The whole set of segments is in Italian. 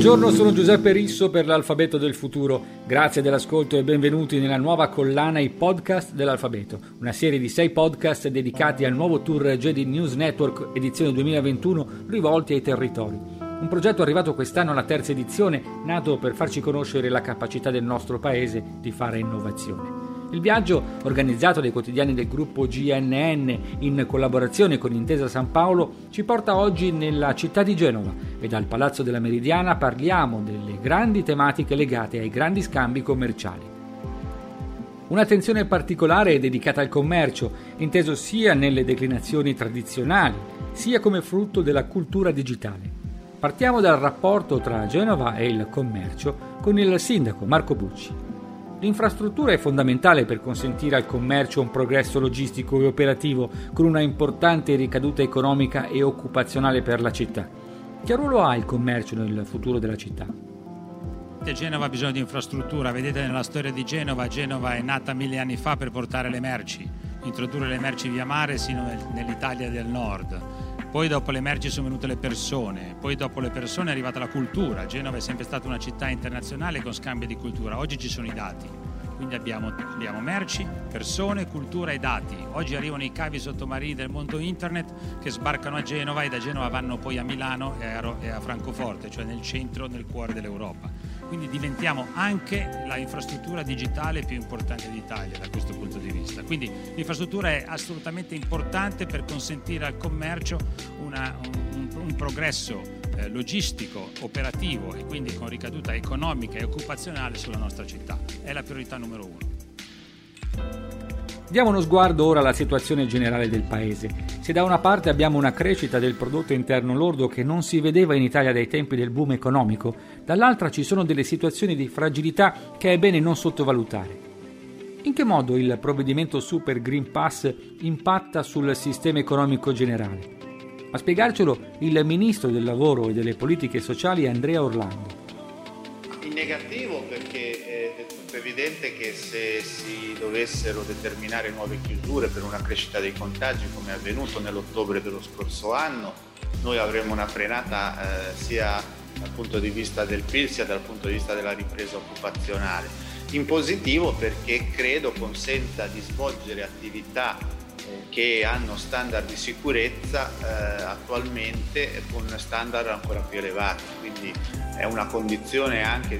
Buongiorno, sono Giuseppe Risso per l'Alfabeto del Futuro. Grazie dell'ascolto e benvenuti nella nuova collana I Podcast dell'Alfabeto, una serie di 6 podcast dedicati al nuovo tour Jedi News Network edizione 2021 rivolti ai territori. Un progetto arrivato quest'anno alla terza edizione, nato per farci conoscere la capacità del nostro paese di fare innovazione. Il viaggio, organizzato dai quotidiani del gruppo GNN in collaborazione con Intesa San Paolo, ci porta oggi nella città di Genova e dal Palazzo della Meridiana parliamo delle grandi tematiche legate ai grandi scambi commerciali. Un'attenzione particolare è dedicata al commercio, inteso sia nelle declinazioni tradizionali, sia come frutto della cultura digitale. Partiamo dal rapporto tra Genova e il commercio con il sindaco Marco Bucci. L'infrastruttura è fondamentale per consentire al commercio un progresso logistico e operativo con una importante ricaduta economica e occupazionale per la città. Che ruolo ha il commercio nel futuro della città? Genova ha bisogno di infrastruttura, vedete nella storia di Genova è nata 1000 anni fa per portare le merci, introdurre le merci via mare sino nell'Italia del nord. Poi dopo le merci sono venute le persone, poi dopo le persone è arrivata la cultura. Genova è sempre stata una città internazionale con scambi di cultura, oggi ci sono i dati, quindi abbiamo merci, persone, cultura e dati. Oggi arrivano i cavi sottomarini del mondo internet che sbarcano a Genova e da Genova vanno poi a Milano e a Francoforte, cioè nel centro, nel cuore dell'Europa. Quindi diventiamo anche la infrastruttura digitale più importante d'Italia da questo punto di vista. Quindi l'infrastruttura è assolutamente importante per consentire al commercio un progresso logistico, operativo e quindi con ricaduta economica e occupazionale sulla nostra città. È la priorità numero 1. Diamo uno sguardo ora alla situazione generale del paese. Se da una parte abbiamo una crescita del prodotto interno lordo che non si vedeva in Italia dai tempi del boom economico, dall'altra ci sono delle situazioni di fragilità che è bene non sottovalutare. In che modo il provvedimento Super Green Pass impatta sul sistema economico generale? A spiegarcelo il ministro del lavoro e delle politiche sociali Andrea Orlando. In negativo perché è tutto evidente che se si dovessero determinare nuove chiusure per una crescita dei contagi come è avvenuto nell'ottobre dello scorso anno, noi avremmo una frenata sia dal punto di vista del PIL sia dal punto di vista della ripresa occupazionale. In positivo perché credo consenta di svolgere attività che hanno standard di sicurezza attualmente con standard ancora più elevati, quindi è una condizione anche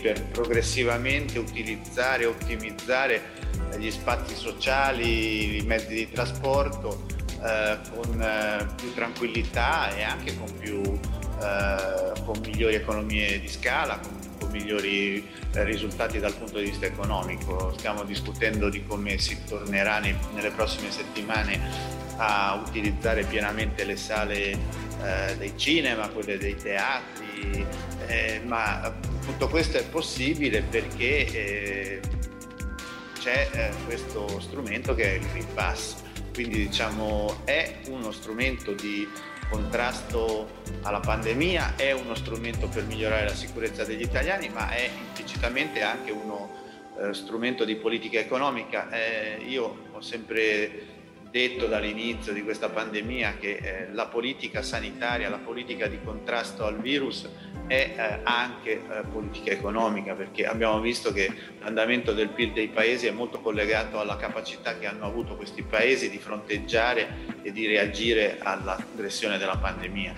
per progressivamente utilizzare e ottimizzare gli spazi sociali, i mezzi di trasporto con più tranquillità e anche con migliori economie di scala, con migliori risultati dal punto di vista economico. Stiamo discutendo di come si tornerà nelle prossime settimane a utilizzare pienamente le sale dei cinema, quelle dei teatri, ma tutto questo è possibile perché c'è questo strumento che è il Green Pass, quindi è uno strumento di contrasto alla pandemia, è uno strumento per migliorare la sicurezza degli italiani, ma è implicitamente anche uno strumento di politica economica. Io ho sempre detto dall'inizio di questa pandemia che la politica sanitaria, la politica di contrasto al virus è anche politica economica, perché abbiamo visto che l'andamento del PIL dei paesi è molto collegato alla capacità che hanno avuto questi paesi di fronteggiare e di reagire all'aggressione della pandemia.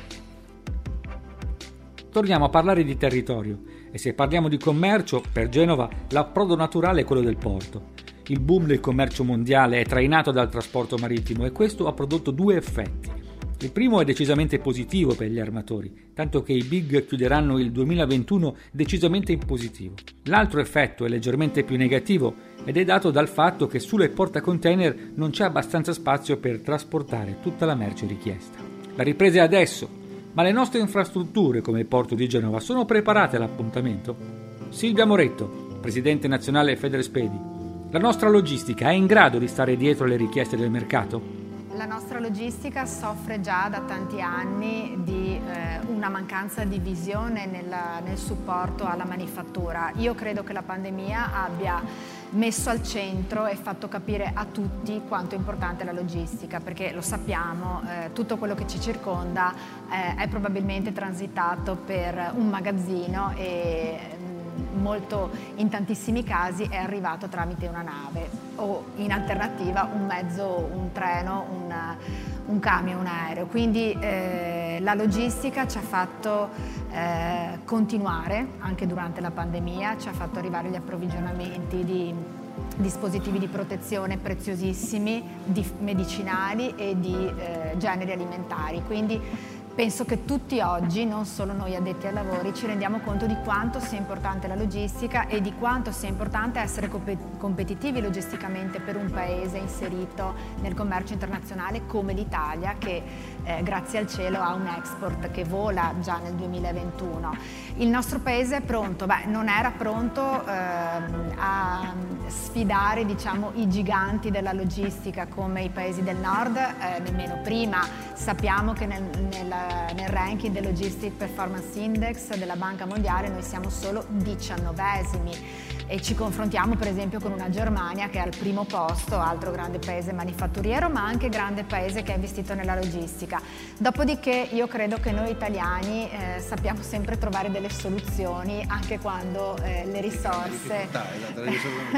Torniamo a parlare di territorio e se parliamo di commercio, per Genova l'approdo naturale è quello del porto. Il boom del commercio mondiale è trainato dal trasporto marittimo e questo ha prodotto 2 effetti. Il primo è decisamente positivo per gli armatori, tanto che i big chiuderanno il 2021 decisamente in positivo. L'altro effetto è leggermente più negativo ed è dato dal fatto che sulle portacontainer non c'è abbastanza spazio per trasportare tutta la merce richiesta. La ripresa è adesso, ma le nostre infrastrutture come il porto di Genova sono preparate all'appuntamento? Silvia Moretto, presidente nazionale Federspedi. La nostra logistica è in grado di stare dietro alle richieste del mercato? La nostra logistica soffre già da tanti anni di una mancanza di visione nel supporto alla manifattura. Io credo che la pandemia abbia messo al centro e fatto capire a tutti quanto è importante la logistica, perché lo sappiamo, tutto quello che ci circonda è probabilmente transitato per un magazzino e in tantissimi casi è arrivato tramite una nave o in alternativa un mezzo, un treno, un camion, un aereo. Quindi la logistica ci ha fatto continuare anche durante la pandemia, ci ha fatto arrivare gli approvvigionamenti di dispositivi di protezione preziosissimi, di medicinali e di generi alimentari. Quindi penso che tutti oggi, non solo noi addetti ai lavori, ci rendiamo conto di quanto sia importante la logistica e di quanto sia importante essere competitivi logisticamente per un paese inserito nel commercio internazionale come l'Italia, che grazie al cielo ha un export che vola già nel 2021. Il nostro paese è pronto? Beh, non era pronto a sfidare, diciamo, i giganti della logistica come i paesi del nord, nemmeno prima. Sappiamo che nel ranking del Logistic Performance Index della Banca Mondiale noi siamo solo 19esimi e ci confrontiamo per esempio con una Germania che è al primo posto, altro grande paese manifatturiero ma anche grande paese che ha investito nella logistica. Dopodiché io credo che noi italiani sappiamo sempre trovare delle soluzioni anche quando le risorse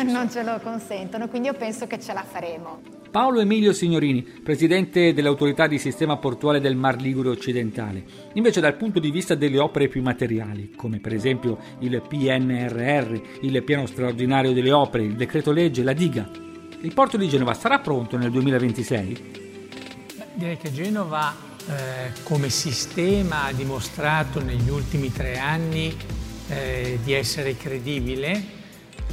non ce lo consentono, quindi io penso che ce la faremo. Paolo Emilio Signorini, presidente dell'Autorità di Sistema Portuale del Mar Ligure Occidentale. Invece dal punto di vista delle opere più materiali, come per esempio il PNRR, il Piano Straordinario delle Opere, il Decreto Legge, la diga, il porto di Genova sarà pronto nel 2026? Direi che Genova come sistema ha dimostrato negli ultimi 3 anni di essere credibile.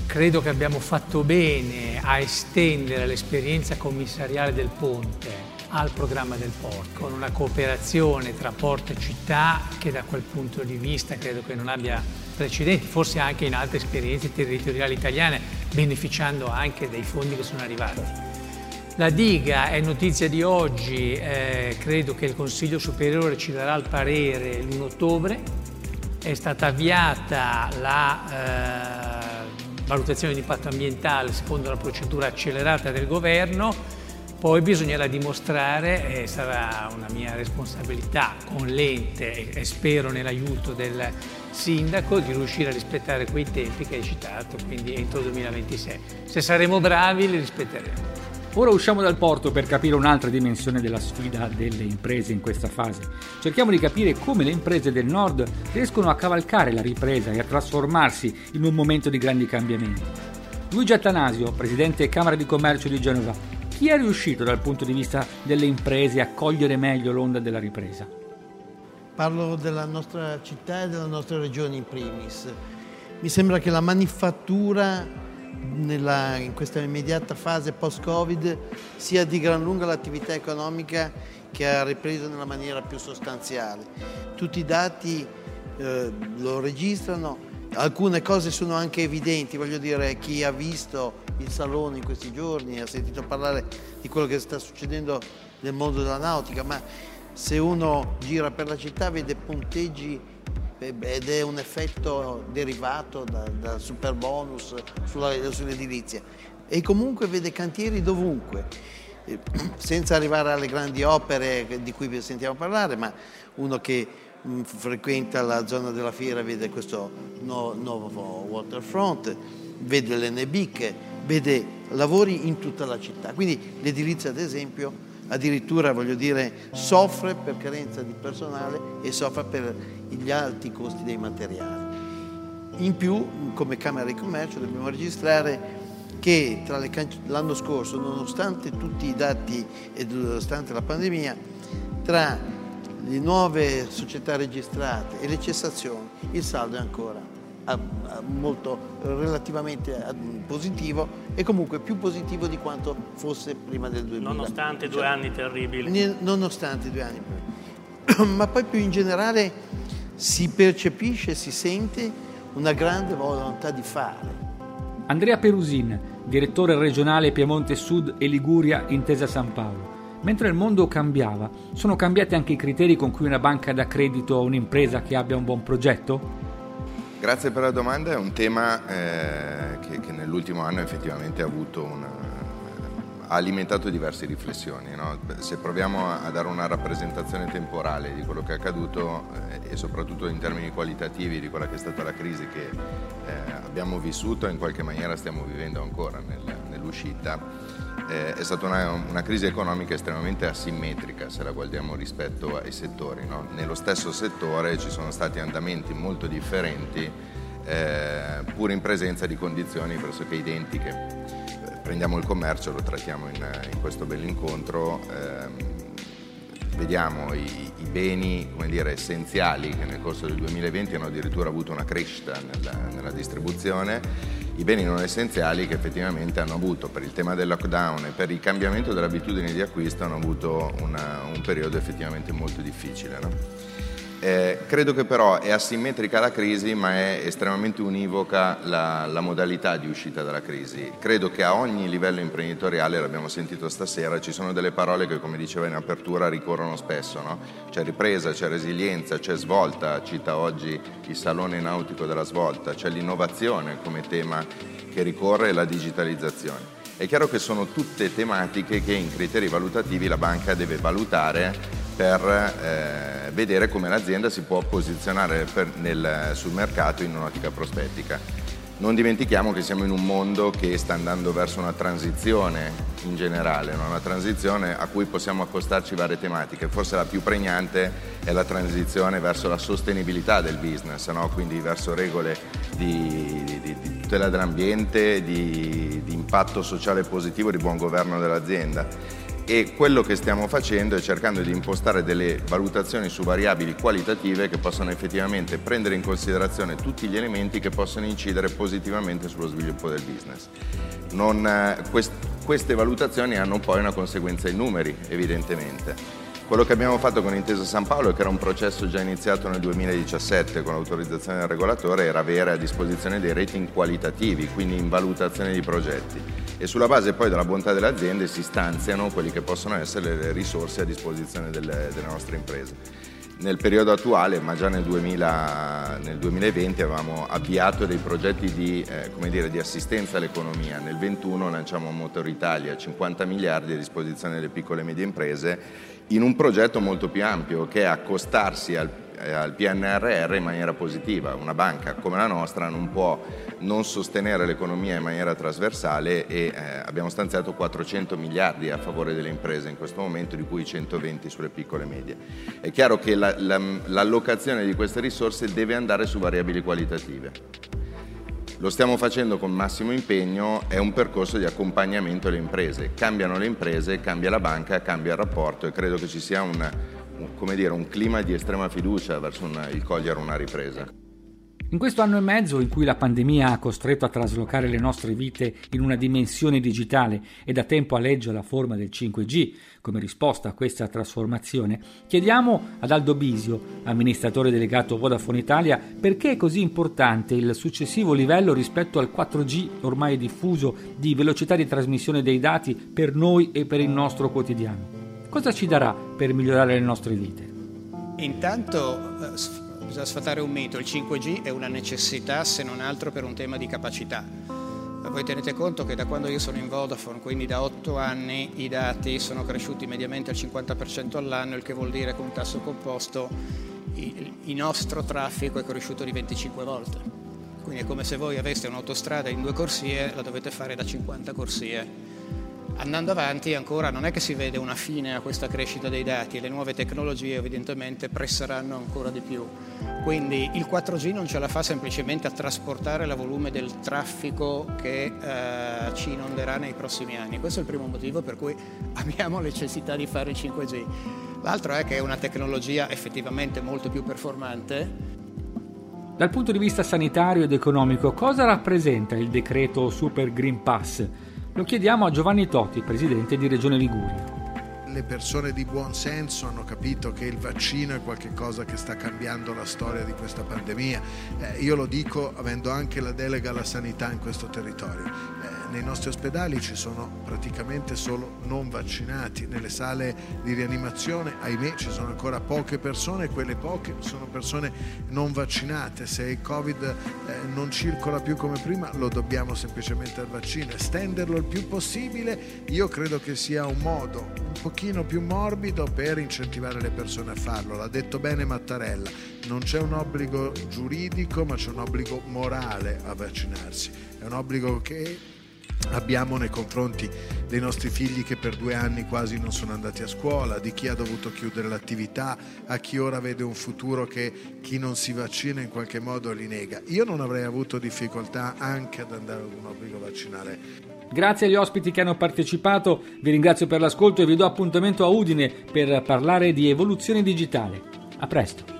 Credo che abbiamo fatto bene a estendere l'esperienza commissariale del ponte al programma del porto, con una cooperazione tra porto e città che da quel punto di vista credo che non abbia precedenti, forse anche in altre esperienze territoriali italiane, beneficiando anche dei fondi che sono arrivati. La diga è notizia di oggi, credo che il Consiglio Superiore ci darà il parere l'1 ottobre, è stata avviata la valutazione di impatto ambientale secondo la procedura accelerata del governo, poi bisognerà dimostrare, e sarà una mia responsabilità con l'ente e spero nell'aiuto del sindaco, di riuscire a rispettare quei tempi che hai citato, quindi entro il 2026. Se saremo bravi li rispetteremo. Ora usciamo dal porto per capire un'altra dimensione della sfida delle imprese in questa fase. Cerchiamo di capire come le imprese del nord riescono a cavalcare la ripresa e a trasformarsi in un momento di grandi cambiamenti. Luigi Attanasio, presidente e Camera di Commercio di Genova, chi è riuscito dal punto di vista delle imprese a cogliere meglio l'onda della ripresa? Parlo della nostra città e della nostra regione in primis. Mi sembra che la manifattura in questa immediata fase post-Covid sia di gran lunga l'attività economica che ha ripreso nella maniera più sostanziale. Tutti i dati lo registrano, alcune cose sono anche evidenti, voglio dire, chi ha visto il Salone in questi giorni ha sentito parlare di quello che sta succedendo nel mondo della nautica, ma se uno gira per la città vede punteggi ed è un effetto derivato dal super bonus sull'edilizia e comunque vede cantieri dovunque, senza arrivare alle grandi opere di cui sentiamo parlare, ma uno che frequenta la zona della fiera vede questo nuovo waterfront, vede le NEBICHE, vede lavori in tutta la città. Quindi l'edilizia, ad esempio, addirittura, voglio dire, soffre per carenza di personale e soffre per gli alti costi dei materiali. In più, come Camera di Commercio dobbiamo registrare che l'anno scorso, nonostante tutti i dati e nonostante la pandemia, tra le nuove società registrate e le cessazioni il saldo è ancora molto relativamente positivo e comunque più positivo di quanto fosse prima del 2000. Nonostante 2 anni terribili. Nonostante 2 anni. Ma poi più in generale si percepisce, si sente una grande volontà di fare. Andrea Perusin, direttore regionale Piemonte Sud e Liguria Intesa San Paolo. Mentre il mondo cambiava, sono cambiati anche i criteri con cui una banca dà credito a un'impresa che abbia un buon progetto? Grazie per la domanda, è un tema che nell'ultimo anno effettivamente ha avuto ha alimentato diverse riflessioni, no? Se proviamo a dare una rappresentazione temporale di quello che è accaduto e soprattutto in termini qualitativi di quella che è stata la crisi che abbiamo vissuto e in qualche maniera stiamo vivendo ancora nell'uscita, è stata una crisi economica estremamente asimmetrica se la guardiamo rispetto ai settori, no? Nello stesso settore ci sono stati andamenti molto differenti pur in presenza di condizioni pressoché identiche. Prendiamo il commercio, lo trattiamo in questo bell'incontro, vediamo i beni, come dire, essenziali che nel corso del 2020 hanno addirittura avuto una crescita nella distribuzione, i beni non essenziali che effettivamente hanno avuto, per il tema del lockdown e per il cambiamento delle abitudini di acquisto, hanno avuto un periodo effettivamente molto difficile, no? Credo che però è asimmetrica la crisi, ma è estremamente univoca la modalità di uscita dalla crisi. Credo che a ogni livello imprenditoriale, l'abbiamo sentito stasera, ci sono delle parole che, come diceva in apertura, ricorrono spesso, no? C'è ripresa, c'è resilienza, c'è svolta, cita oggi il Salone Nautico della Svolta, c'è l'innovazione come tema che ricorre e la digitalizzazione. È chiaro che sono tutte tematiche che in criteri valutativi la banca deve valutare per vedere come l'azienda si può posizionare sul mercato in un'ottica prospettica. Non dimentichiamo che siamo in un mondo che sta andando verso una transizione in generale, no? Una transizione a cui possiamo accostarci varie tematiche, forse la più pregnante è la transizione verso la sostenibilità del business, no? Quindi verso regole di tutela dell'ambiente, di impatto sociale positivo, di buon governo dell'azienda. E quello che stiamo facendo è cercando di impostare delle valutazioni su variabili qualitative che possano effettivamente prendere in considerazione tutti gli elementi che possono incidere positivamente sullo sviluppo del business. Queste valutazioni hanno poi una conseguenza in numeri, evidentemente. Quello che abbiamo fatto con Intesa San Paolo, che era un processo già iniziato nel 2017 con l'autorizzazione del regolatore, era avere a disposizione dei rating qualitativi, quindi in valutazione di progetti. E sulla base poi della bontà delle aziende si stanziano quelli che possono essere le risorse a disposizione delle nostre imprese. Nel periodo attuale, ma già nel 2020, avevamo avviato dei progetti di assistenza all'economia. Nel 2021 lanciamo Motor Italia, 50 miliardi a disposizione delle piccole e medie imprese, in un progetto molto più ampio che è accostarsi al PNRR in maniera positiva. Una banca come la nostra non può non sostenere l'economia in maniera trasversale e abbiamo stanziato 400 miliardi a favore delle imprese in questo momento, di cui 120 sulle piccole e medie. È chiaro che l'allocazione di queste risorse deve andare su variabili qualitative. Lo stiamo facendo con massimo impegno, è un percorso di accompagnamento alle imprese. Cambiano le imprese, cambia la banca, cambia il rapporto e credo che ci sia un clima di estrema fiducia verso il cogliere una ripresa. In questo anno e mezzo in cui la pandemia ha costretto a traslocare le nostre vite in una dimensione digitale e da tempo aleggia la forma del 5G come risposta a questa trasformazione, chiediamo ad Aldo Bisio, amministratore delegato Vodafone Italia, perché è così importante il successivo livello rispetto al 4G ormai diffuso di velocità di trasmissione dei dati per noi e per il nostro quotidiano. Cosa ci darà per migliorare le nostre vite? Intanto bisogna sfatare un mito, il 5G è una necessità se non altro per un tema di capacità. Voi tenete conto che da quando io sono in Vodafone, quindi da 8 anni, i dati sono cresciuti mediamente al 50% all'anno, il che vuol dire che con un tasso composto il nostro traffico è cresciuto di 25 volte. Quindi è come se voi aveste un'autostrada in 2 corsie, la dovete fare da 50 corsie. Andando avanti ancora non è che si vede una fine a questa crescita dei dati, le nuove tecnologie evidentemente presseranno ancora di più. Quindi il 4G non ce la fa semplicemente a trasportare il volume del traffico che ci inonderà nei prossimi anni. Questo è il primo motivo per cui abbiamo necessità di fare il 5G. L'altro è che è una tecnologia effettivamente molto più performante. Dal punto di vista sanitario ed economico, cosa rappresenta il decreto Super Green Pass? Lo chiediamo a Giovanni Toti, presidente di Regione Liguria. Le persone di buon senso hanno capito che il vaccino è qualcosa che sta cambiando la storia di questa pandemia. Io lo dico avendo anche la delega alla sanità in questo territorio. nei nostri ospedali ci sono praticamente solo non vaccinati, nelle sale di rianimazione ahimè ci sono ancora poche persone, quelle poche sono persone non vaccinate. Se il Covid non circola più come prima, lo dobbiamo semplicemente al vaccino, estenderlo il più possibile. Io credo che sia un modo un pochino più morbido per incentivare le persone a farlo. L'ha detto bene Mattarella, non c'è un obbligo giuridico ma c'è un obbligo morale a vaccinarsi, è un obbligo che abbiamo nei confronti dei nostri figli che per 2 anni quasi non sono andati a scuola, di chi ha dovuto chiudere l'attività, a chi ora vede un futuro che chi non si vaccina in qualche modo li nega. Io non avrei avuto difficoltà anche ad andare ad un obbligo vaccinale. Grazie agli ospiti che hanno partecipato, vi ringrazio per l'ascolto e vi do appuntamento a Udine per parlare di evoluzione digitale. A presto.